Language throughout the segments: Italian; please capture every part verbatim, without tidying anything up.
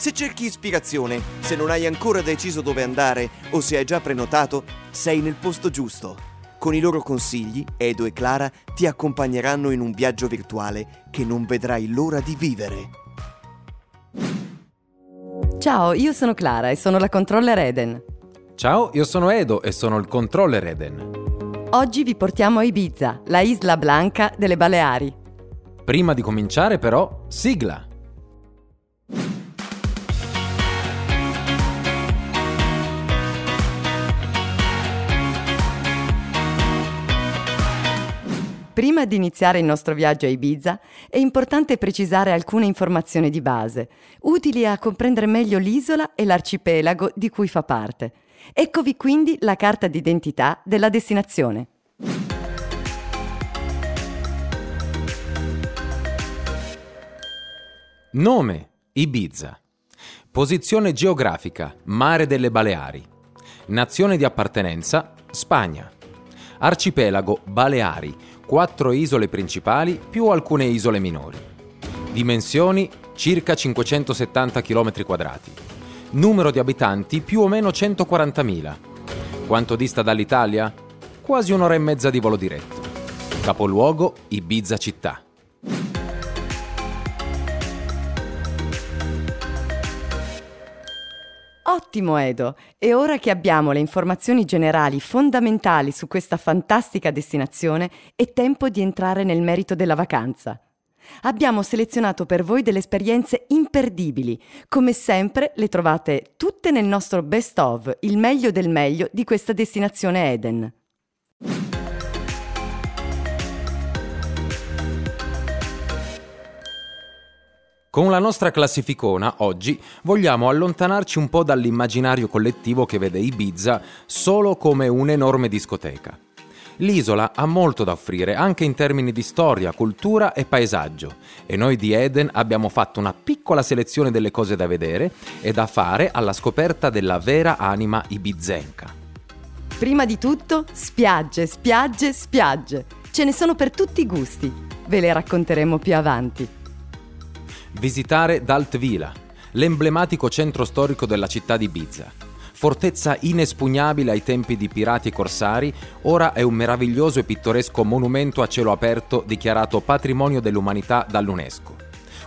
Se cerchi ispirazione, se non hai ancora deciso dove andare o se hai già prenotato, sei nel posto giusto. Con i loro consigli, Edo e Clara ti accompagneranno in un viaggio virtuale che non vedrai l'ora di vivere. Ciao, io sono Clara e sono la controller Eden. Ciao, io sono Edo e sono il controller Eden. Oggi vi portiamo a Ibiza, la Isla Blanca delle Baleari. Prima di cominciare però, sigla! Prima di iniziare il nostro viaggio a Ibiza, è importante precisare alcune informazioni di base, utili a comprendere meglio l'isola e l'arcipelago di cui fa parte. Eccovi quindi la carta d'identità della destinazione. Nome: Ibiza. Posizione geografica: Mare delle Baleari. Nazione di appartenenza: Spagna. Arcipelago Baleari, quattro isole principali più alcune isole minori. Dimensioni circa cinquecentosettanta chilometri quadrati. Numero di abitanti più o meno centoquarantamila. Quanto dista dall'Italia? Quasi un'ora e mezza di volo diretto. Capoluogo Ibiza città. Ottimo Edo! E ora che abbiamo le informazioni generali fondamentali su questa fantastica destinazione, è tempo di entrare nel merito della vacanza. Abbiamo selezionato per voi delle esperienze imperdibili. Come sempre le trovate tutte nel nostro best of, il meglio del meglio di questa destinazione Eden. Con la nostra classificona, oggi, vogliamo allontanarci un po' dall'immaginario collettivo che vede Ibiza solo come un'enorme discoteca. L'isola ha molto da offrire anche in termini di storia, cultura e paesaggio, e noi di Eden abbiamo fatto una piccola selezione delle cose da vedere e da fare alla scoperta della vera anima ibizenca. Prima di tutto, spiagge, spiagge, spiagge. Ce ne sono per tutti i gusti. Ve le racconteremo più avanti. Visitare Dalt Vila, l'emblematico centro storico della città di Ibiza. Fortezza inespugnabile ai tempi di pirati e corsari, ora è un meraviglioso e pittoresco monumento a cielo aperto dichiarato patrimonio dell'umanità dall'UNESCO.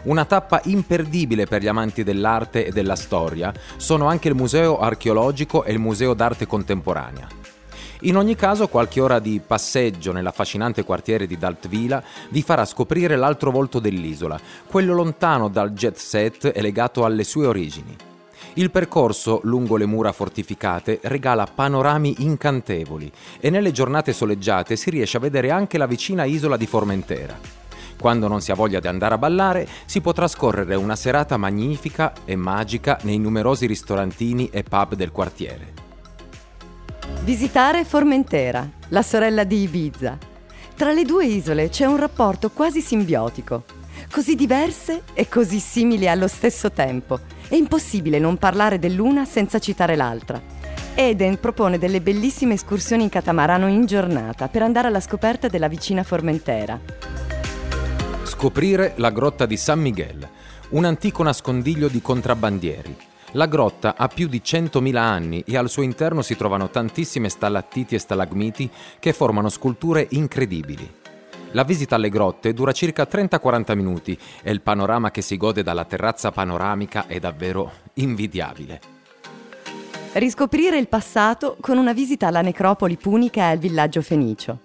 Una tappa imperdibile per gli amanti dell'arte e della storia sono anche il museo archeologico e il museo d'arte contemporanea. In ogni caso, qualche ora di passeggio nell'affascinante quartiere di Dalt Vila vi farà scoprire l'altro volto dell'isola, quello lontano dal jet set e legato alle sue origini. Il percorso lungo le mura fortificate regala panorami incantevoli e nelle giornate soleggiate si riesce a vedere anche la vicina isola di Formentera. Quando non si ha voglia di andare a ballare, si potrà trascorrere una serata magnifica e magica nei numerosi ristorantini e pub del quartiere. Visitare Formentera, la sorella di Ibiza. Tra le due isole c'è un rapporto quasi simbiotico. Così diverse e così simili allo stesso tempo. È impossibile non parlare dell'una senza citare l'altra. Eden propone delle bellissime escursioni in catamarano in giornata per andare alla scoperta della vicina Formentera. Scoprire la grotta di San Miguel, un antico nascondiglio di contrabbandieri. La grotta ha più di centomila anni e al suo interno si trovano tantissime stalattiti e stalagmiti che formano sculture incredibili. La visita alle grotte dura circa trenta quaranta minuti e il panorama che si gode dalla terrazza panoramica è davvero invidiabile. Riscoprire il passato con una visita alla necropoli punica e al villaggio fenicio.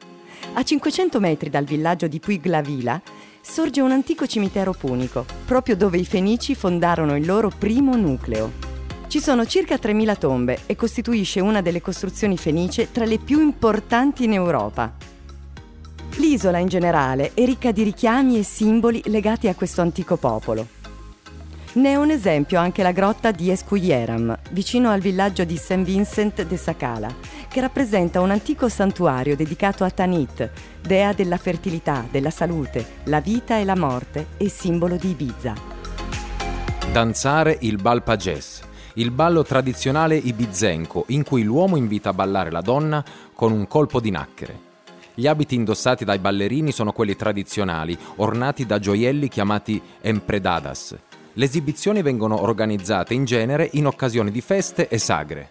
A cinquecento metri dal villaggio di Puiglavila sorge un antico cimitero punico, proprio dove i Fenici fondarono il loro primo nucleo. Ci sono circa tremila tombe e costituisce una delle costruzioni fenice tra le più importanti in Europa. L'isola in generale è ricca di richiami e simboli legati a questo antico popolo. Ne è un esempio anche la grotta di Escuyeram, vicino al villaggio di Saint Vincent de Sacala, che rappresenta un antico santuario dedicato a Tanit, dea della fertilità, della salute, la vita e la morte e simbolo di Ibiza. Danzare il Bal Pajes, il ballo tradizionale ibizenco in cui l'uomo invita a ballare la donna con un colpo di nacchere. Gli abiti indossati dai ballerini sono quelli tradizionali, ornati da gioielli chiamati empredadas. Le esibizioni vengono organizzate in genere in occasione di feste e sagre.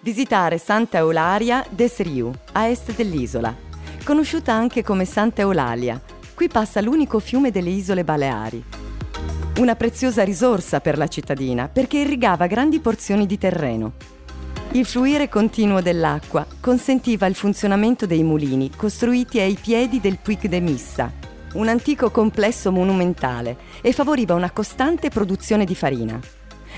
Visitare Santa Eulària des Riu, a est dell'isola, conosciuta anche come Santa Eulalia. Qui passa l'unico fiume delle isole Baleari. Una preziosa risorsa per la cittadina, perché irrigava grandi porzioni di terreno. Il fluire continuo dell'acqua consentiva il funzionamento dei mulini costruiti ai piedi del Puig de Missa, un antico complesso monumentale, e favoriva una costante produzione di farina.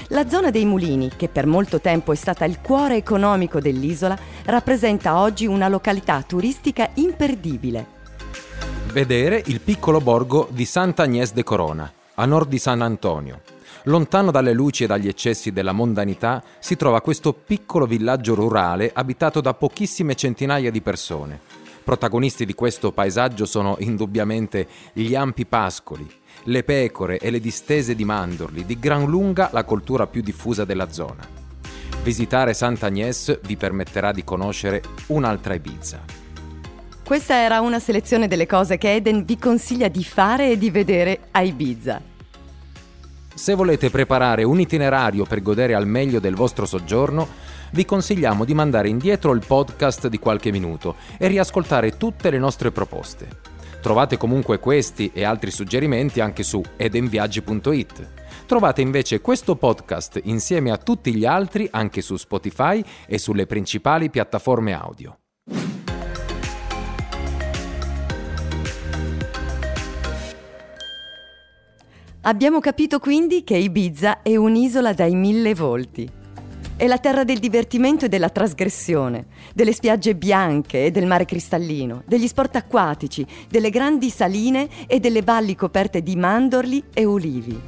La zona dei mulini, che per molto tempo è stata il cuore economico dell'isola, rappresenta oggi una località turistica imperdibile. Vedere il piccolo borgo di Sant'Agnès de Corona, a nord di San Antonio. Lontano dalle luci e dagli eccessi della mondanità si trova questo piccolo villaggio rurale abitato da pochissime centinaia di persone. Protagonisti di questo paesaggio sono indubbiamente gli ampi pascoli, le pecore e le distese di mandorli, di gran lunga la coltura più diffusa della zona. Visitare Sant'Agnès vi permetterà di conoscere un'altra Ibiza. Questa era una selezione delle cose che Eden vi consiglia di fare e di vedere a Ibiza. Se volete preparare un itinerario per godere al meglio del vostro soggiorno, vi consigliamo di mandare indietro il podcast di qualche minuto e riascoltare tutte le nostre proposte. Trovate comunque questi e altri suggerimenti anche su edenviaggi punto it. Trovate invece questo podcast insieme a tutti gli altri anche su Spotify e sulle principali piattaforme audio. Abbiamo capito quindi che Ibiza è un'isola dai mille volti. È la terra del divertimento e della trasgressione, delle spiagge bianche e del mare cristallino, degli sport acquatici, delle grandi saline e delle valli coperte di mandorli e ulivi.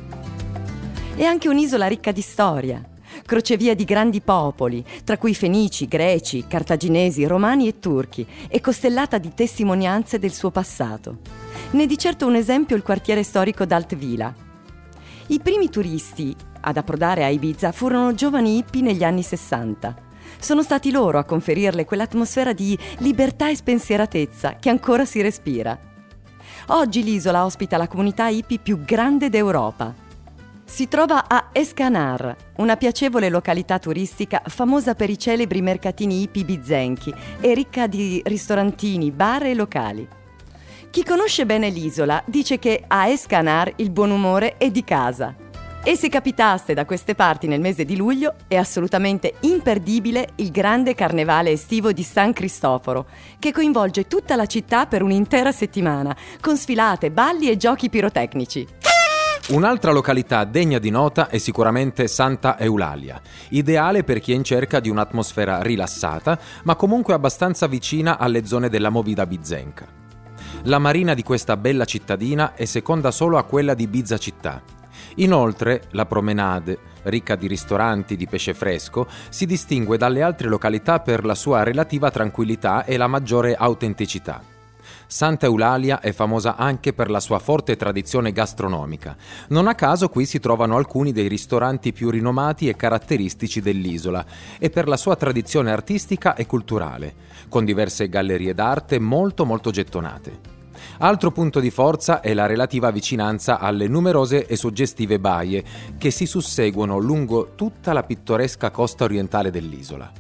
È anche un'isola ricca di storia, crocevia di grandi popoli, tra cui fenici, greci, cartaginesi, romani e turchi, e costellata di testimonianze del suo passato. Ne di certo un esempio il quartiere storico Dalt Vila. I primi turisti ad approdare a Ibiza furono giovani hippie negli anni sessanta. Sono stati loro a conferirle quell'atmosfera di libertà e spensieratezza che ancora si respira. Oggi l'isola ospita la comunità hippie più grande d'Europa. Si trova a Es Canar, una piacevole località turistica famosa per i celebri mercatini hippie ibizenchi e ricca di ristorantini, bar e locali. Chi conosce bene l'isola dice che a Es Canar il buon umore è di casa. E se capitaste da queste parti nel mese di luglio, è assolutamente imperdibile il grande carnevale estivo di San Cristoforo, che coinvolge tutta la città per un'intera settimana, con sfilate, balli e giochi pirotecnici. Un'altra località degna di nota è sicuramente Santa Eulalia, ideale per chi è in cerca di un'atmosfera rilassata, ma comunque abbastanza vicina alle zone della movida bizenca. La marina di questa bella cittadina è seconda solo a quella di Ibiza città. Inoltre, la promenade, ricca di ristoranti di pesce fresco, si distingue dalle altre località per la sua relativa tranquillità e la maggiore autenticità. Santa Eulalia è famosa anche per la sua forte tradizione gastronomica. Non a caso qui si trovano alcuni dei ristoranti più rinomati e caratteristici dell'isola, e per la sua tradizione artistica e culturale, con diverse gallerie d'arte molto molto gettonate. Altro punto di forza è la relativa vicinanza alle numerose e suggestive baie che si susseguono lungo tutta la pittoresca costa orientale dell'isola.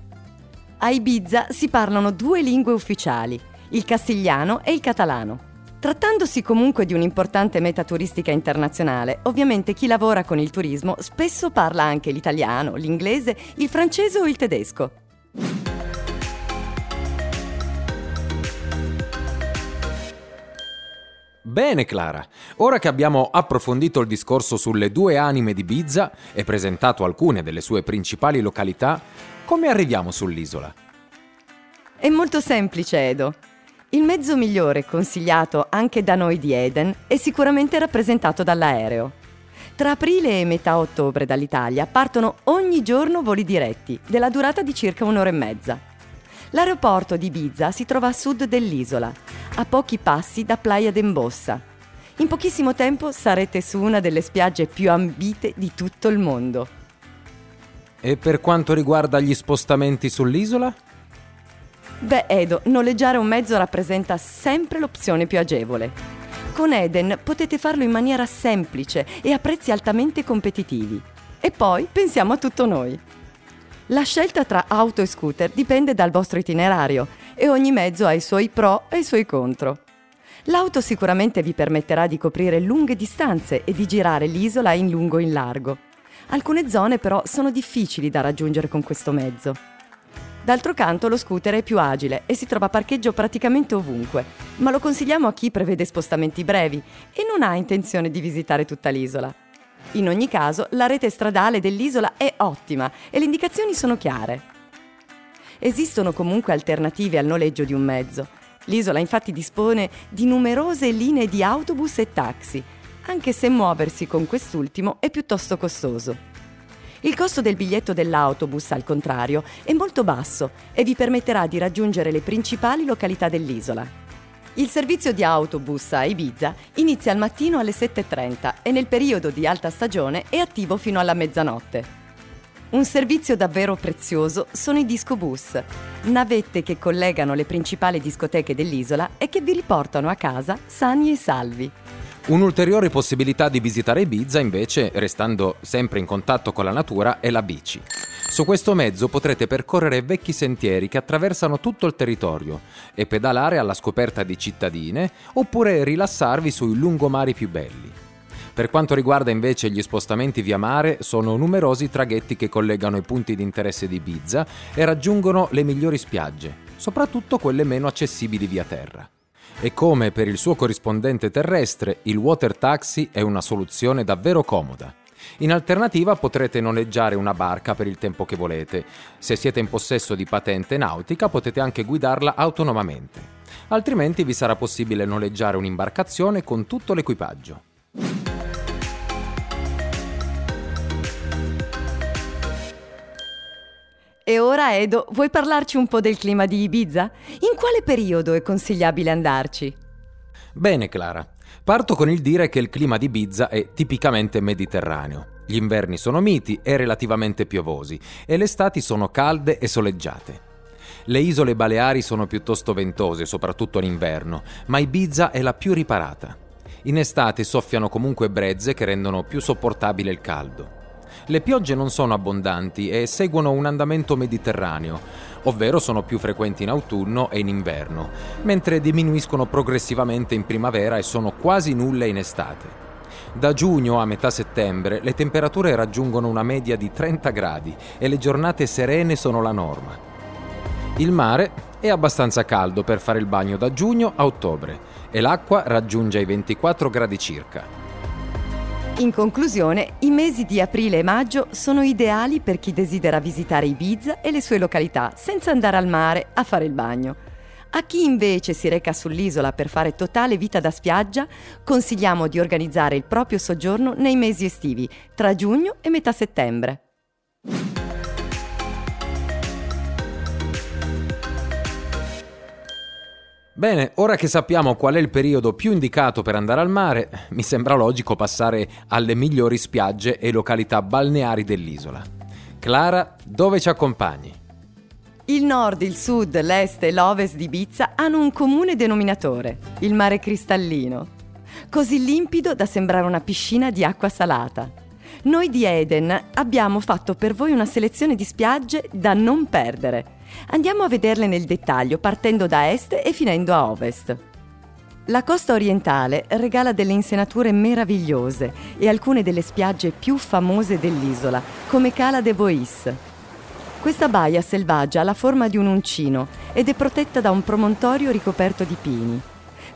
A Ibiza si parlano due lingue ufficiali, il castigliano e il catalano. Trattandosi comunque di un'importante meta turistica internazionale, ovviamente chi lavora con il turismo spesso parla anche l'italiano, l'inglese, il francese o il tedesco. Bene Clara, ora che abbiamo approfondito il discorso sulle due anime di Ibiza e presentato alcune delle sue principali località, come arriviamo sull'isola? È molto semplice Edo. Il mezzo migliore consigliato anche da noi di Eden è sicuramente rappresentato dall'aereo. Tra aprile e metà ottobre dall'Italia partono ogni giorno voli diretti, della durata di circa un'ora e mezza. L'aeroporto di Ibiza si trova a sud dell'isola, a pochi passi da Playa d'en Bossa. In pochissimo tempo sarete su una delle spiagge più ambite di tutto il mondo. E per quanto riguarda gli spostamenti sull'isola? Beh, Edo, noleggiare un mezzo rappresenta sempre l'opzione più agevole. Con Eden potete farlo in maniera semplice e a prezzi altamente competitivi. E poi pensiamo a tutto noi. La scelta tra auto e scooter dipende dal vostro itinerario e ogni mezzo ha i suoi pro e i suoi contro. L'auto sicuramente vi permetterà di coprire lunghe distanze e di girare l'isola in lungo e in largo. Alcune zone però sono difficili da raggiungere con questo mezzo. D'altro canto lo scooter è più agile e si trova parcheggio praticamente ovunque, ma lo consigliamo a chi prevede spostamenti brevi e non ha intenzione di visitare tutta l'isola. In ogni caso, la rete stradale dell'isola è ottima e le indicazioni sono chiare. Esistono comunque alternative al noleggio di un mezzo. L'isola infatti dispone di numerose linee di autobus e taxi, anche se muoversi con quest'ultimo è piuttosto costoso. Il costo del biglietto dell'autobus, al contrario, è molto basso e vi permetterà di raggiungere le principali località dell'isola. Il servizio di autobus a Ibiza inizia al mattino alle sette e trenta e nel periodo di alta stagione è attivo fino alla mezzanotte. Un servizio davvero prezioso sono i discobus, navette che collegano le principali discoteche dell'isola e che vi riportano a casa sani e salvi. Un'ulteriore possibilità di visitare Ibiza, invece, restando sempre in contatto con la natura, è la bici. Su questo mezzo potrete percorrere vecchi sentieri che attraversano tutto il territorio e pedalare alla scoperta di cittadine oppure rilassarvi sui lungomari più belli. Per quanto riguarda invece gli spostamenti via mare, sono numerosi i traghetti che collegano i punti di interesse di Ibiza e raggiungono le migliori spiagge, soprattutto quelle meno accessibili via terra. E come per il suo corrispondente terrestre, il water taxi è una soluzione davvero comoda. In alternativa potrete noleggiare una barca per il tempo che volete. Se siete in possesso di patente nautica potete anche guidarla autonomamente. Altrimenti vi sarà possibile noleggiare un'imbarcazione con tutto l'equipaggio. E ora, Edo, vuoi parlarci un po' del clima di Ibiza? In quale periodo è consigliabile andarci? Bene, Clara. Parto con il dire che il clima di Ibiza è tipicamente mediterraneo. Gli inverni sono miti e relativamente piovosi, e le estati sono calde e soleggiate. Le isole Baleari sono piuttosto ventose, soprattutto in inverno, ma Ibiza è la più riparata. In estate soffiano comunque brezze che rendono più sopportabile il caldo. Le piogge non sono abbondanti e seguono un andamento mediterraneo, ovvero sono più frequenti in autunno e in inverno, mentre diminuiscono progressivamente in primavera e sono quasi nulle in estate. Da giugno a metà settembre le temperature raggiungono una media di trenta gradi e le giornate serene sono la norma. Il mare è abbastanza caldo per fare il bagno da giugno a ottobre e l'acqua raggiunge i ventiquattro gradi circa. In conclusione, i mesi di aprile e maggio sono ideali per chi desidera visitare Ibiza e le sue località senza andare al mare a fare il bagno. A chi invece si reca sull'isola per fare totale vita da spiaggia, consigliamo di organizzare il proprio soggiorno nei mesi estivi, tra giugno e metà settembre. Bene, ora che sappiamo qual è il periodo più indicato per andare al mare, mi sembra logico passare alle migliori spiagge e località balneari dell'isola. Clara, dove ci accompagni? Il nord, il sud, l'est e l'ovest di Ibiza hanno un comune denominatore, il mare cristallino. Così limpido da sembrare una piscina di acqua salata. Noi di Eden abbiamo fatto per voi una selezione di spiagge da non perdere. Andiamo a vederle nel dettaglio, partendo da est e finendo a ovest. La costa orientale regala delle insenature meravigliose e alcune delle spiagge più famose dell'isola, come Cala de Bois. Questa baia selvaggia ha la forma di un uncino ed è protetta da un promontorio ricoperto di pini.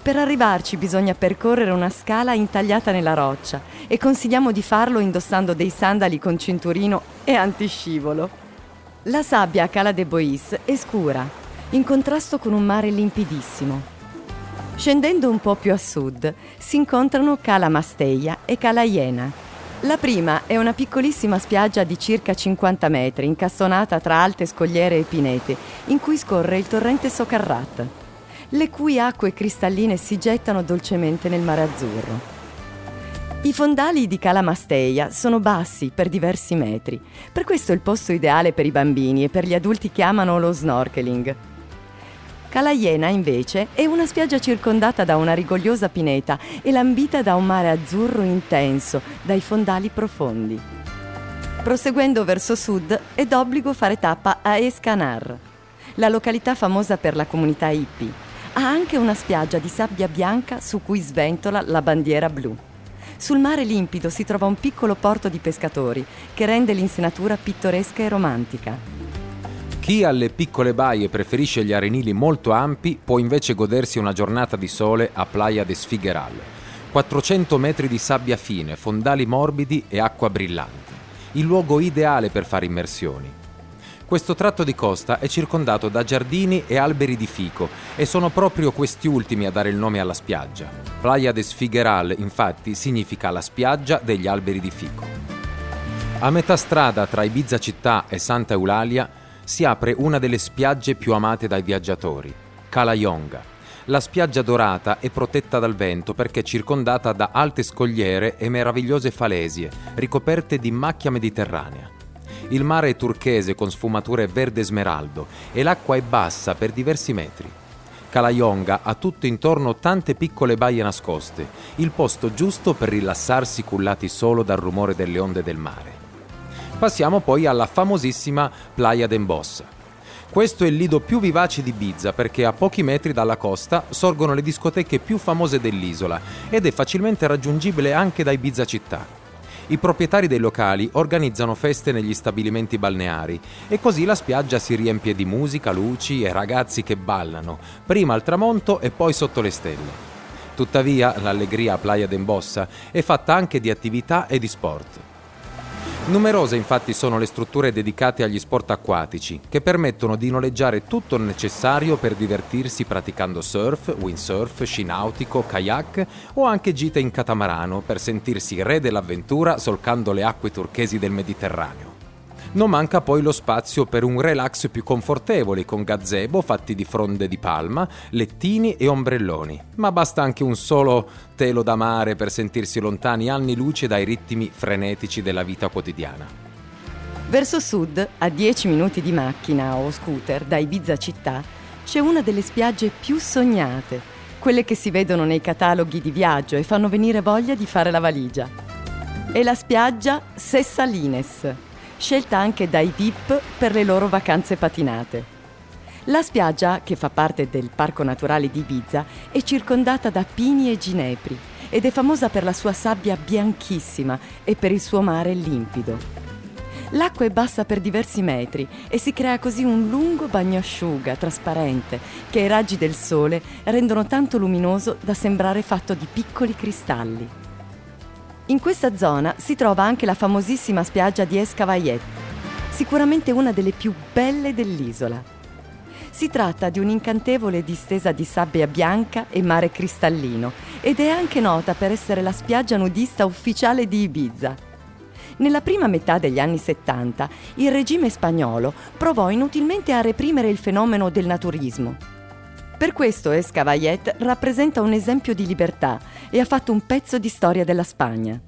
Per arrivarci bisogna percorrere una scala intagliata nella roccia e consigliamo di farlo indossando dei sandali con cinturino e antiscivolo. La sabbia a Cala de Bois è scura, in contrasto con un mare limpidissimo. Scendendo un po' più a sud, si incontrano Cala Masteia e Cala Llenya, La prima è una piccolissima spiaggia di circa cinquanta metri, incastonata tra alte scogliere e pineti, in cui scorre il torrente Socarrat, le cui acque cristalline si gettano dolcemente nel mare azzurro. I fondali di Cala Masteia sono bassi per diversi metri, per questo è il posto ideale per i bambini e per gli adulti che amano lo snorkeling. Cala Llenya, invece, è una spiaggia circondata da una rigogliosa pineta e lambita da un mare azzurro intenso, dai fondali profondi. Proseguendo verso sud, è d'obbligo fare tappa a Es Canar, la località famosa per la comunità hippie. Ha anche una spiaggia di sabbia bianca su cui sventola la bandiera blu. Sul mare limpido si trova un piccolo porto di pescatori che rende l'insenatura pittoresca e romantica. Chi alle piccole baie preferisce gli arenili molto ampi può invece godersi una giornata di sole a Playa des Figueral. quattrocento metri di sabbia fine, fondali morbidi e acqua brillante. Il luogo ideale per fare immersioni. Questo tratto di costa è circondato da giardini e alberi di fico e sono proprio questi ultimi a dare il nome alla spiaggia. Playa des Figueral, infatti, significa la spiaggia degli alberi di fico. A metà strada tra Ibiza città e Santa Eulalia si apre una delle spiagge più amate dai viaggiatori, Cala Llonga. La spiaggia dorata è protetta dal vento perché è circondata da alte scogliere e meravigliose falesie ricoperte di macchia mediterranea. Il mare è turchese con sfumature verde smeraldo e l'acqua è bassa per diversi metri. Cala Llonga ha tutto intorno tante piccole baie nascoste, il posto giusto per rilassarsi cullati solo dal rumore delle onde del mare. Passiamo poi alla famosissima Playa d'en Bossa. Questo è il lido più vivace di Ibiza perché a pochi metri dalla costa sorgono le discoteche più famose dell'isola ed è facilmente raggiungibile anche da Ibiza città. I proprietari dei locali organizzano feste negli stabilimenti balneari e così la spiaggia si riempie di musica, luci e ragazzi che ballano, prima al tramonto e poi sotto le stelle. Tuttavia, l'allegria a Playa d'en Bossa è fatta anche di attività e di sport. Numerose infatti sono le strutture dedicate agli sport acquatici, che permettono di noleggiare tutto il necessario per divertirsi praticando surf, windsurf, sci nautico, kayak o anche gite in catamarano per sentirsi re dell'avventura solcando le acque turchesi del Mediterraneo. Non manca poi lo spazio per un relax più confortevole con gazebo fatti di fronde di palma, lettini e ombrelloni, ma basta anche un solo telo da mare per sentirsi lontani anni luce dai ritmi frenetici della vita quotidiana. Verso sud, a dieci minuti di macchina o scooter da Ibiza città, c'è una delle spiagge più sognate, quelle che si vedono nei cataloghi di viaggio e fanno venire voglia di fare la valigia. È la spiaggia Ses Salines, scelta anche dai V I P per le loro vacanze patinate. La spiaggia, che fa parte del Parco Naturale di Ibiza, è circondata da pini e ginepri ed è famosa per la sua sabbia bianchissima e per il suo mare limpido. L'acqua è bassa per diversi metri e si crea così un lungo bagnasciuga trasparente che i raggi del sole rendono tanto luminoso da sembrare fatto di piccoli cristalli. In questa zona si trova anche la famosissima spiaggia di Es Cavallet, sicuramente una delle più belle dell'isola. Si tratta di un'incantevole distesa di sabbia bianca e mare cristallino ed è anche nota per essere la spiaggia nudista ufficiale di Ibiza. Nella prima metà degli anni settanta il regime spagnolo provò inutilmente a reprimere il fenomeno del naturismo. Per questo Es Cavallet rappresenta un esempio di libertà e ha fatto un pezzo di storia della Spagna.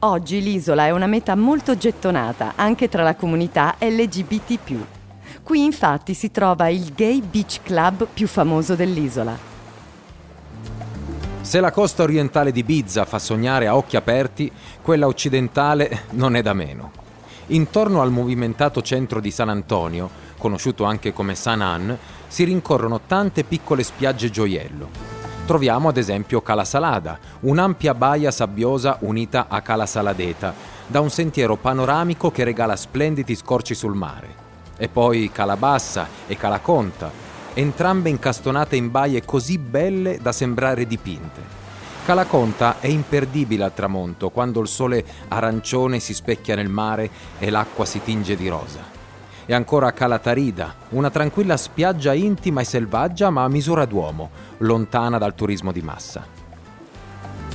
Oggi l'isola è una meta molto gettonata anche tra la comunità L G B T più. Qui infatti si trova il gay beach club più famoso dell'isola. Se la costa orientale di Ibiza fa sognare a occhi aperti, quella occidentale non è da meno. Intorno al movimentato centro di San Antonio, conosciuto anche come San An, si rincorrono tante piccole spiagge gioiello. Troviamo ad esempio Cala Salada, un'ampia baia sabbiosa unita a Cala Saladeta, da un sentiero panoramico che regala splendidi scorci sul mare. E poi Cala Bassa e Cala Conta, entrambe incastonate in baie così belle da sembrare dipinte. Cala Conta è imperdibile al tramonto, quando il sole arancione si specchia nel mare e l'acqua si tinge di rosa. E ancora Cala Tarida, una tranquilla spiaggia intima e selvaggia ma a misura d'uomo, lontana dal turismo di massa.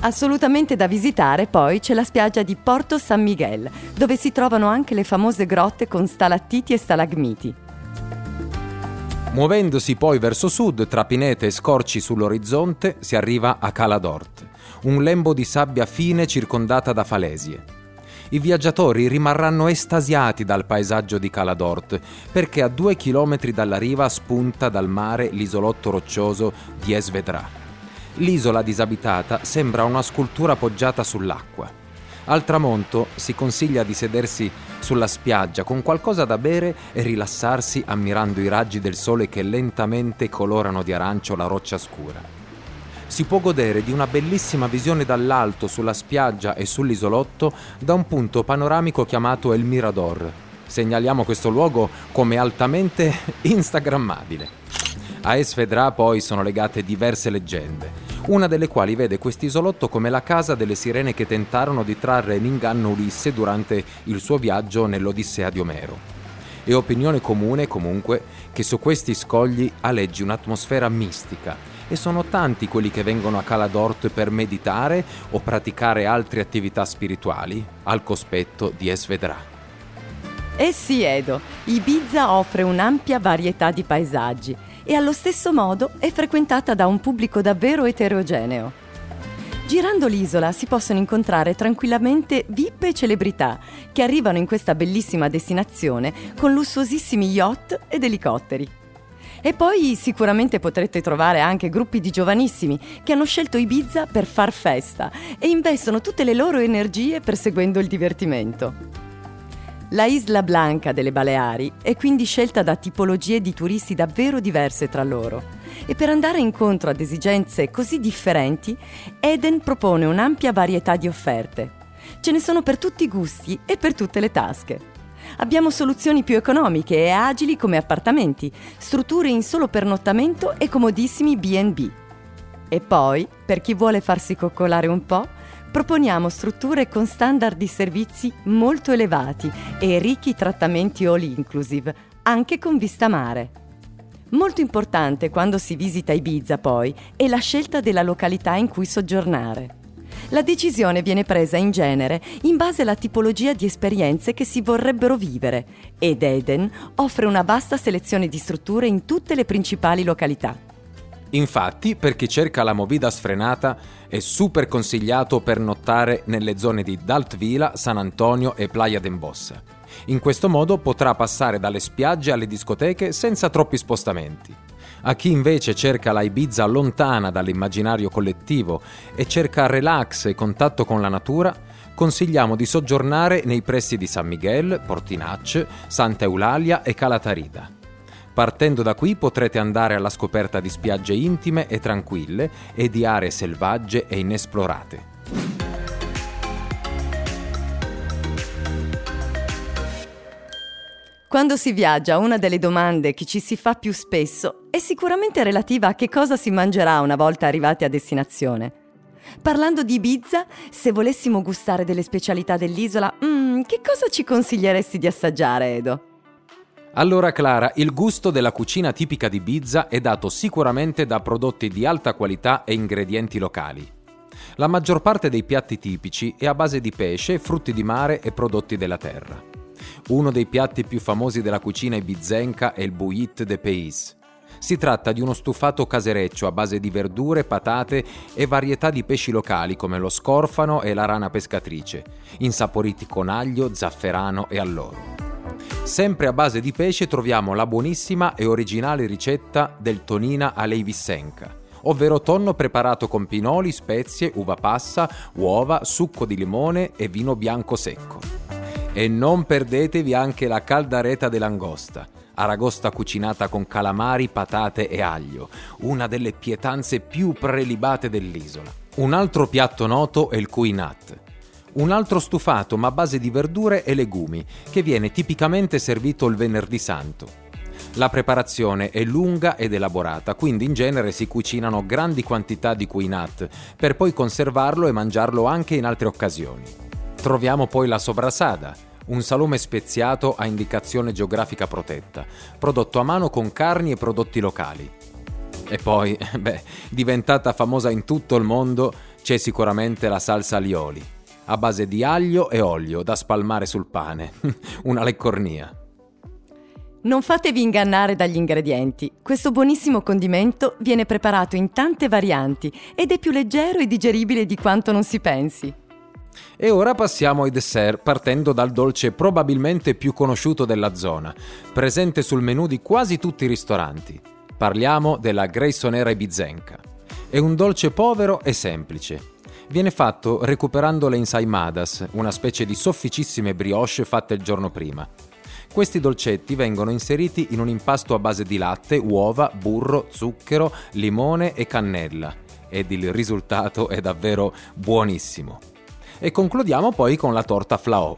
Assolutamente da visitare poi c'è la spiaggia di Porto San Miguel, dove si trovano anche le famose grotte con stalattiti e stalagmiti. Muovendosi poi verso sud, tra pinete e scorci sull'orizzonte, si arriva a Cala d'Hort, un lembo di sabbia fine circondata da falesie. I viaggiatori rimarranno estasiati dal paesaggio di Cala d'Hort, perché a due chilometri dalla riva spunta dal mare l'isolotto roccioso di Es Vedrà. L'isola disabitata sembra una scultura poggiata sull'acqua. Al tramonto si consiglia di sedersi sulla spiaggia con qualcosa da bere e rilassarsi ammirando i raggi del sole che lentamente colorano di arancio la roccia scura. Si può godere di una bellissima visione dall'alto sulla spiaggia e sull'isolotto da un punto panoramico chiamato El Mirador. Segnaliamo questo luogo come altamente instagrammabile. A Es Vedrà poi sono legate diverse leggende, una delle quali vede quest'isolotto come la casa delle sirene che tentarono di trarre in inganno Ulisse durante il suo viaggio nell'Odissea di Omero. È opinione comune, comunque, che su questi scogli aleggi un'atmosfera mistica e sono tanti quelli che vengono a Cala d'Hort per meditare o praticare altre attività spirituali al cospetto di Es Vedrà. Eh sì, Edo, Ibiza offre un'ampia varietà di paesaggi e allo stesso modo è frequentata da un pubblico davvero eterogeneo. Girando l'isola si possono incontrare tranquillamente V I P e celebrità che arrivano in questa bellissima destinazione con lussuosissimi yacht ed elicotteri. E poi sicuramente potrete trovare anche gruppi di giovanissimi che hanno scelto Ibiza per far festa e investono tutte le loro energie perseguendo il divertimento. La Isla Blanca delle Baleari è quindi scelta da tipologie di turisti davvero diverse tra loro e per andare incontro ad esigenze così differenti, Eden propone un'ampia varietà di offerte. Ce ne sono per tutti i gusti e per tutte le tasche. Abbiamo soluzioni più economiche e agili come appartamenti, strutture in solo pernottamento e comodissimi B and B. E poi, per chi vuole farsi coccolare un po', proponiamo strutture con standard di servizi molto elevati e ricchi trattamenti all inclusive, anche con vista mare. Molto importante quando si visita Ibiza poi è la scelta della località in cui soggiornare. La decisione viene presa in genere in base alla tipologia di esperienze che si vorrebbero vivere ed Eden offre una vasta selezione di strutture in tutte le principali località. Infatti, per chi cerca la movida sfrenata, è super consigliato pernottare nelle zone di Dalt Vila, San Antonio e Playa d'en Bossa. In questo modo potrà passare dalle spiagge alle discoteche senza troppi spostamenti. A chi invece cerca la Ibiza lontana dall'immaginario collettivo e cerca relax e contatto con la natura, consigliamo di soggiornare nei pressi di San Miguel, Portinacce, Santa Eulàlia e Cala Tarida. Partendo da qui potrete andare alla scoperta di spiagge intime e tranquille e di aree selvagge e inesplorate. Quando si viaggia, una delle domande che ci si fa più spesso è sicuramente relativa a che cosa si mangerà una volta arrivati a destinazione. Parlando di Ibiza, se volessimo gustare delle specialità dell'isola, mm, che cosa ci consiglieresti di assaggiare, Edo? Allora Clara, il gusto della cucina tipica di Ibiza è dato sicuramente da prodotti di alta qualità e ingredienti locali. La maggior parte dei piatti tipici è a base di pesce, frutti di mare e prodotti della terra. Uno dei piatti più famosi della cucina ibizenca è il bouillit de pays. Si tratta di uno stufato casereccio a base di verdure, patate e varietà di pesci locali come lo scorfano e la rana pescatrice, insaporiti con aglio, zafferano e alloro. Sempre a base di pesce troviamo la buonissima e originale ricetta del tonina alejvissenka, ovvero tonno preparato con pinoli, spezie, uva passa, uova, succo di limone e vino bianco secco. E non perdetevi anche la caldareta de langosta, aragosta cucinata con calamari, patate e aglio, una delle pietanze più prelibate dell'isola. Un altro piatto noto è il cuinat, un altro stufato ma a base di verdure e legumi che viene tipicamente servito il venerdì santo. La preparazione è lunga ed elaborata, quindi in genere si cucinano grandi quantità di cuinat per poi conservarlo e mangiarlo anche in altre occasioni. Troviamo poi la sobrasada, un salume speziato a indicazione geografica protetta, prodotto a mano con carni e prodotti locali. E poi, beh, diventata famosa in tutto il mondo, C'è sicuramente la salsa alioli, a base di aglio e olio da spalmare sul pane, una leccornia. Non fatevi ingannare dagli ingredienti, questo buonissimo condimento viene preparato in tante varianti ed è più leggero e digeribile di quanto non si pensi. E ora passiamo ai dessert, partendo dal dolce probabilmente più conosciuto della zona, presente sul menù di quasi tutti i ristoranti. Parliamo della greixonera ibizenca. È un dolce povero e semplice. Viene fatto recuperando le insaimadas, una specie di sofficissime brioche fatte il giorno prima. Questi dolcetti vengono inseriti in un impasto a base di latte, uova, burro, zucchero, limone e cannella, ed il risultato è davvero buonissimo. E concludiamo poi con la torta flaò,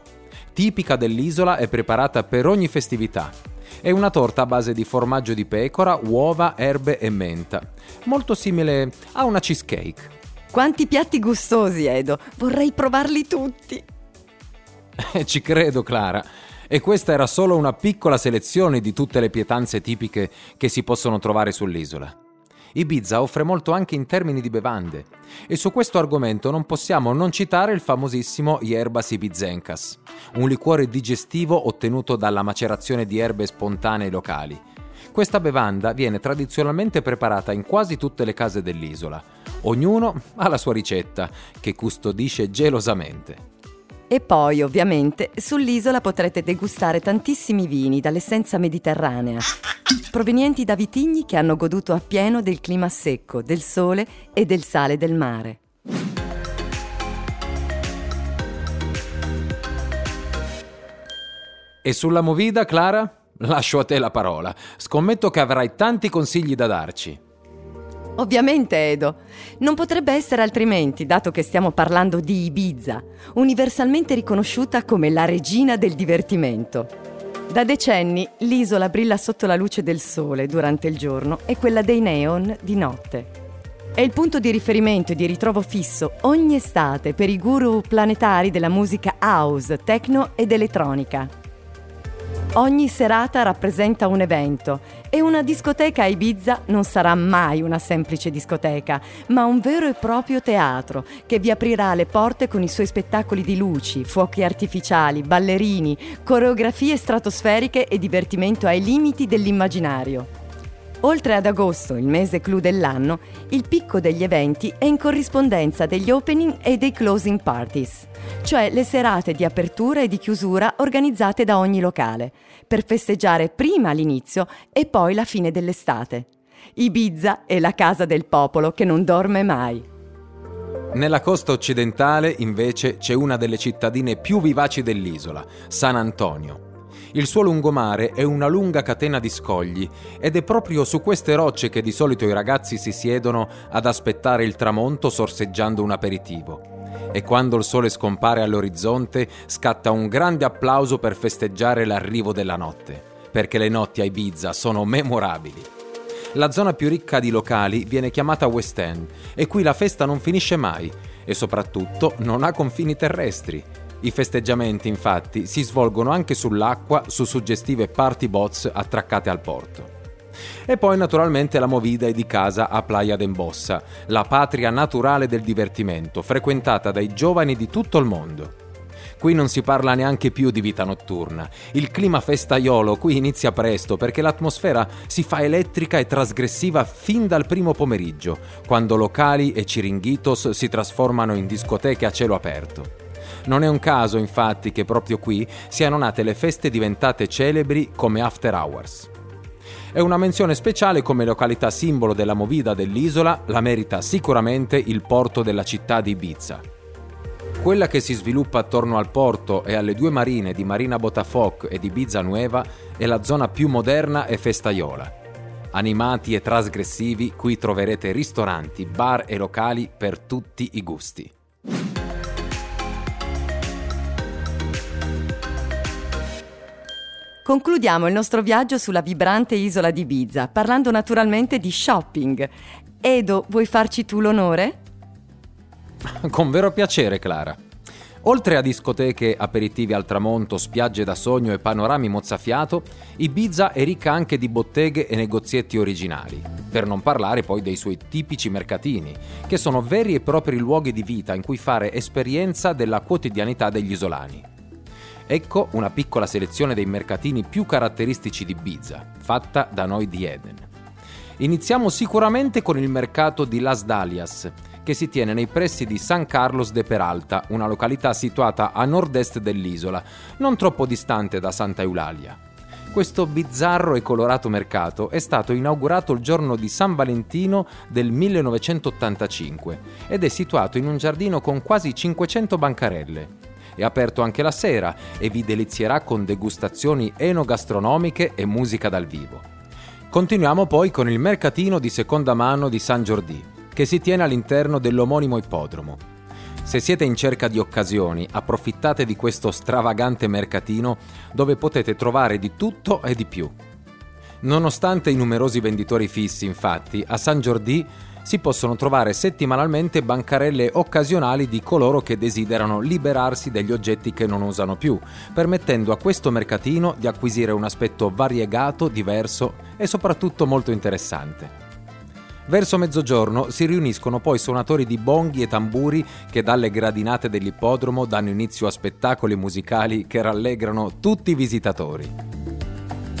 tipica dell'isola e preparata per ogni festività. È una torta a base di formaggio di pecora, uova, erbe e menta, molto simile a una cheesecake. Quanti piatti gustosi, Edo! Vorrei provarli tutti! Ci credo, Clara! E questa era solo una piccola selezione di tutte le pietanze tipiche che si possono trovare sull'isola. Ibiza offre molto anche in termini di bevande, e su questo argomento non possiamo non citare il famosissimo Hierbas Ibizencas, un liquore digestivo ottenuto dalla macerazione di erbe spontanee locali. Questa bevanda viene tradizionalmente preparata in quasi tutte le case dell'isola. Ognuno ha la sua ricetta, che custodisce gelosamente. E poi, ovviamente, sull'isola potrete degustare tantissimi vini dall'essenza mediterranea, provenienti da vitigni che hanno goduto appieno del clima secco, del sole e del sale del mare. E sulla movida, Clara, lascio a te la parola. Scommetto che avrai tanti consigli da darci. Ovviamente, Edo. Non potrebbe essere altrimenti, dato che stiamo parlando di Ibiza, universalmente riconosciuta come la regina del divertimento. Da decenni l'isola brilla sotto la luce del sole durante il giorno e quella dei neon di notte. È il punto di riferimento e di ritrovo fisso ogni estate per i guru planetari della musica house, techno ed elettronica. Ogni serata rappresenta un evento e una discoteca a Ibiza non sarà mai una semplice discoteca, ma un vero e proprio teatro che vi aprirà le porte con i suoi spettacoli di luci, fuochi artificiali, ballerini, coreografie stratosferiche e divertimento ai limiti dell'immaginario. Oltre ad agosto, il mese clou dell'anno, il picco degli eventi è in corrispondenza degli opening e dei closing parties, cioè le serate di apertura e di chiusura organizzate da ogni locale, per festeggiare prima l'inizio e poi la fine dell'estate. Ibiza è la casa del popolo che non dorme mai. Nella costa occidentale, invece, c'è una delle cittadine più vivaci dell'isola, San Antonio. Il suo lungomare è una lunga catena di scogli ed è proprio su queste rocce che di solito i ragazzi si siedono ad aspettare il tramonto sorseggiando un aperitivo. E quando il sole scompare all'orizzonte scatta un grande applauso per festeggiare l'arrivo della notte, perché le notti a Ibiza sono memorabili. La zona più ricca di locali viene chiamata West End e qui la festa non finisce mai e soprattutto non ha confini terrestri. I festeggiamenti, infatti, si svolgono anche sull'acqua su suggestive party boats attraccate al porto. E poi, naturalmente, la movida è di casa a Playa d'en Bossa, la patria naturale del divertimento, frequentata dai giovani di tutto il mondo. Qui non si parla neanche più di vita notturna. Il clima festaiolo qui inizia presto perché l'atmosfera si fa elettrica e trasgressiva fin dal primo pomeriggio, quando locali e ciringhitos si trasformano in discoteche a cielo aperto. Non è un caso, infatti, che proprio qui siano nate le feste diventate celebri come After Hours. E una menzione speciale come località simbolo della movida dell'isola la merita sicuramente il porto della città di Ibiza. Quella che si sviluppa attorno al porto e alle due marine di Marina Botafoc e di Ibiza Nueva è la zona più moderna e festaiola. Animati e trasgressivi, qui troverete ristoranti, bar e locali per tutti i gusti. Concludiamo il nostro viaggio sulla vibrante isola di Ibiza, parlando naturalmente di shopping. Edo, vuoi farci tu l'onore? Con vero piacere, Clara. Oltre a discoteche, aperitivi al tramonto, spiagge da sogno e panorami mozzafiato, Ibiza è ricca anche di botteghe e negozietti originali, per non parlare poi dei suoi tipici mercatini, che sono veri e propri luoghi di vita in cui fare esperienza della quotidianità degli isolani. Ecco una piccola selezione dei mercatini più caratteristici di Ibiza, fatta da noi di Eden. Iniziamo sicuramente con il mercato di Las Dalias, che si tiene nei pressi di San Carlos de Peralta, una località situata a nord-est dell'isola, non troppo distante da Santa Eulalia. Questo bizzarro e colorato mercato è stato inaugurato il giorno di San Valentino del millenovecentottantacinque ed è situato in un giardino con quasi cinquecento bancarelle. È aperto anche la sera e vi delizierà con degustazioni enogastronomiche e musica dal vivo. Continuiamo poi con il mercatino di seconda mano di San Jordi, che si tiene all'interno dell'omonimo ippodromo. Se siete in cerca di occasioni, approfittate di questo stravagante mercatino dove potete trovare di tutto e di più. Nonostante i numerosi venditori fissi, infatti, a San Jordi si possono trovare settimanalmente bancarelle occasionali di coloro che desiderano liberarsi degli oggetti che non usano più, permettendo a questo mercatino di acquisire un aspetto variegato, diverso e soprattutto molto interessante. Verso mezzogiorno si riuniscono poi suonatori di bonghi e tamburi che dalle gradinate dell'ippodromo danno inizio a spettacoli musicali che rallegrano tutti i visitatori.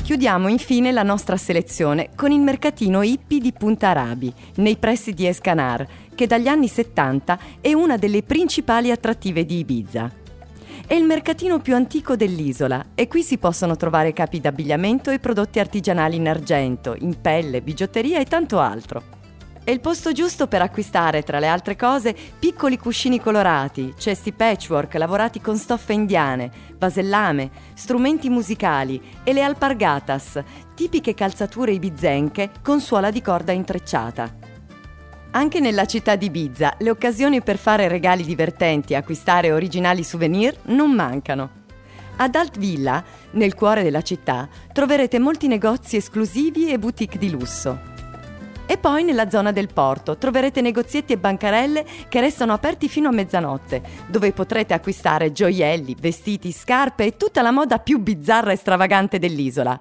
Chiudiamo infine la nostra selezione con il mercatino hippie di Punta Arabi, nei pressi di Es Canar, che dagli anni settanta è una delle principali attrattive di Ibiza. È il mercatino più antico dell'isola e qui si possono trovare capi d'abbigliamento e prodotti artigianali in argento, in pelle, bigiotteria e tanto altro. È il posto giusto per acquistare, tra le altre cose, piccoli cuscini colorati, cesti patchwork lavorati con stoffe indiane, vasellame, strumenti musicali e le alpargatas, tipiche calzature ibizenche con suola di corda intrecciata. Anche nella città di Ibiza, le occasioni per fare regali divertenti e acquistare originali souvenir non mancano. A Dalt Vila, nel cuore della città, troverete molti negozi esclusivi e boutique di lusso. E poi nella zona del porto troverete negozietti e bancarelle che restano aperti fino a mezzanotte, dove potrete acquistare gioielli, vestiti, scarpe e tutta la moda più bizzarra e stravagante dell'isola.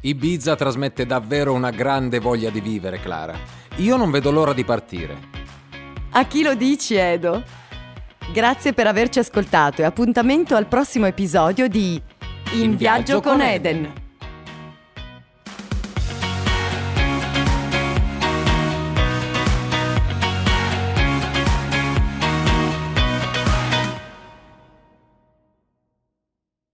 Ibiza trasmette davvero una grande voglia di vivere, Clara. Io non vedo l'ora di partire. A chi lo dici, Edo? Grazie per averci ascoltato e appuntamento al prossimo episodio di In Viaggio con Eden.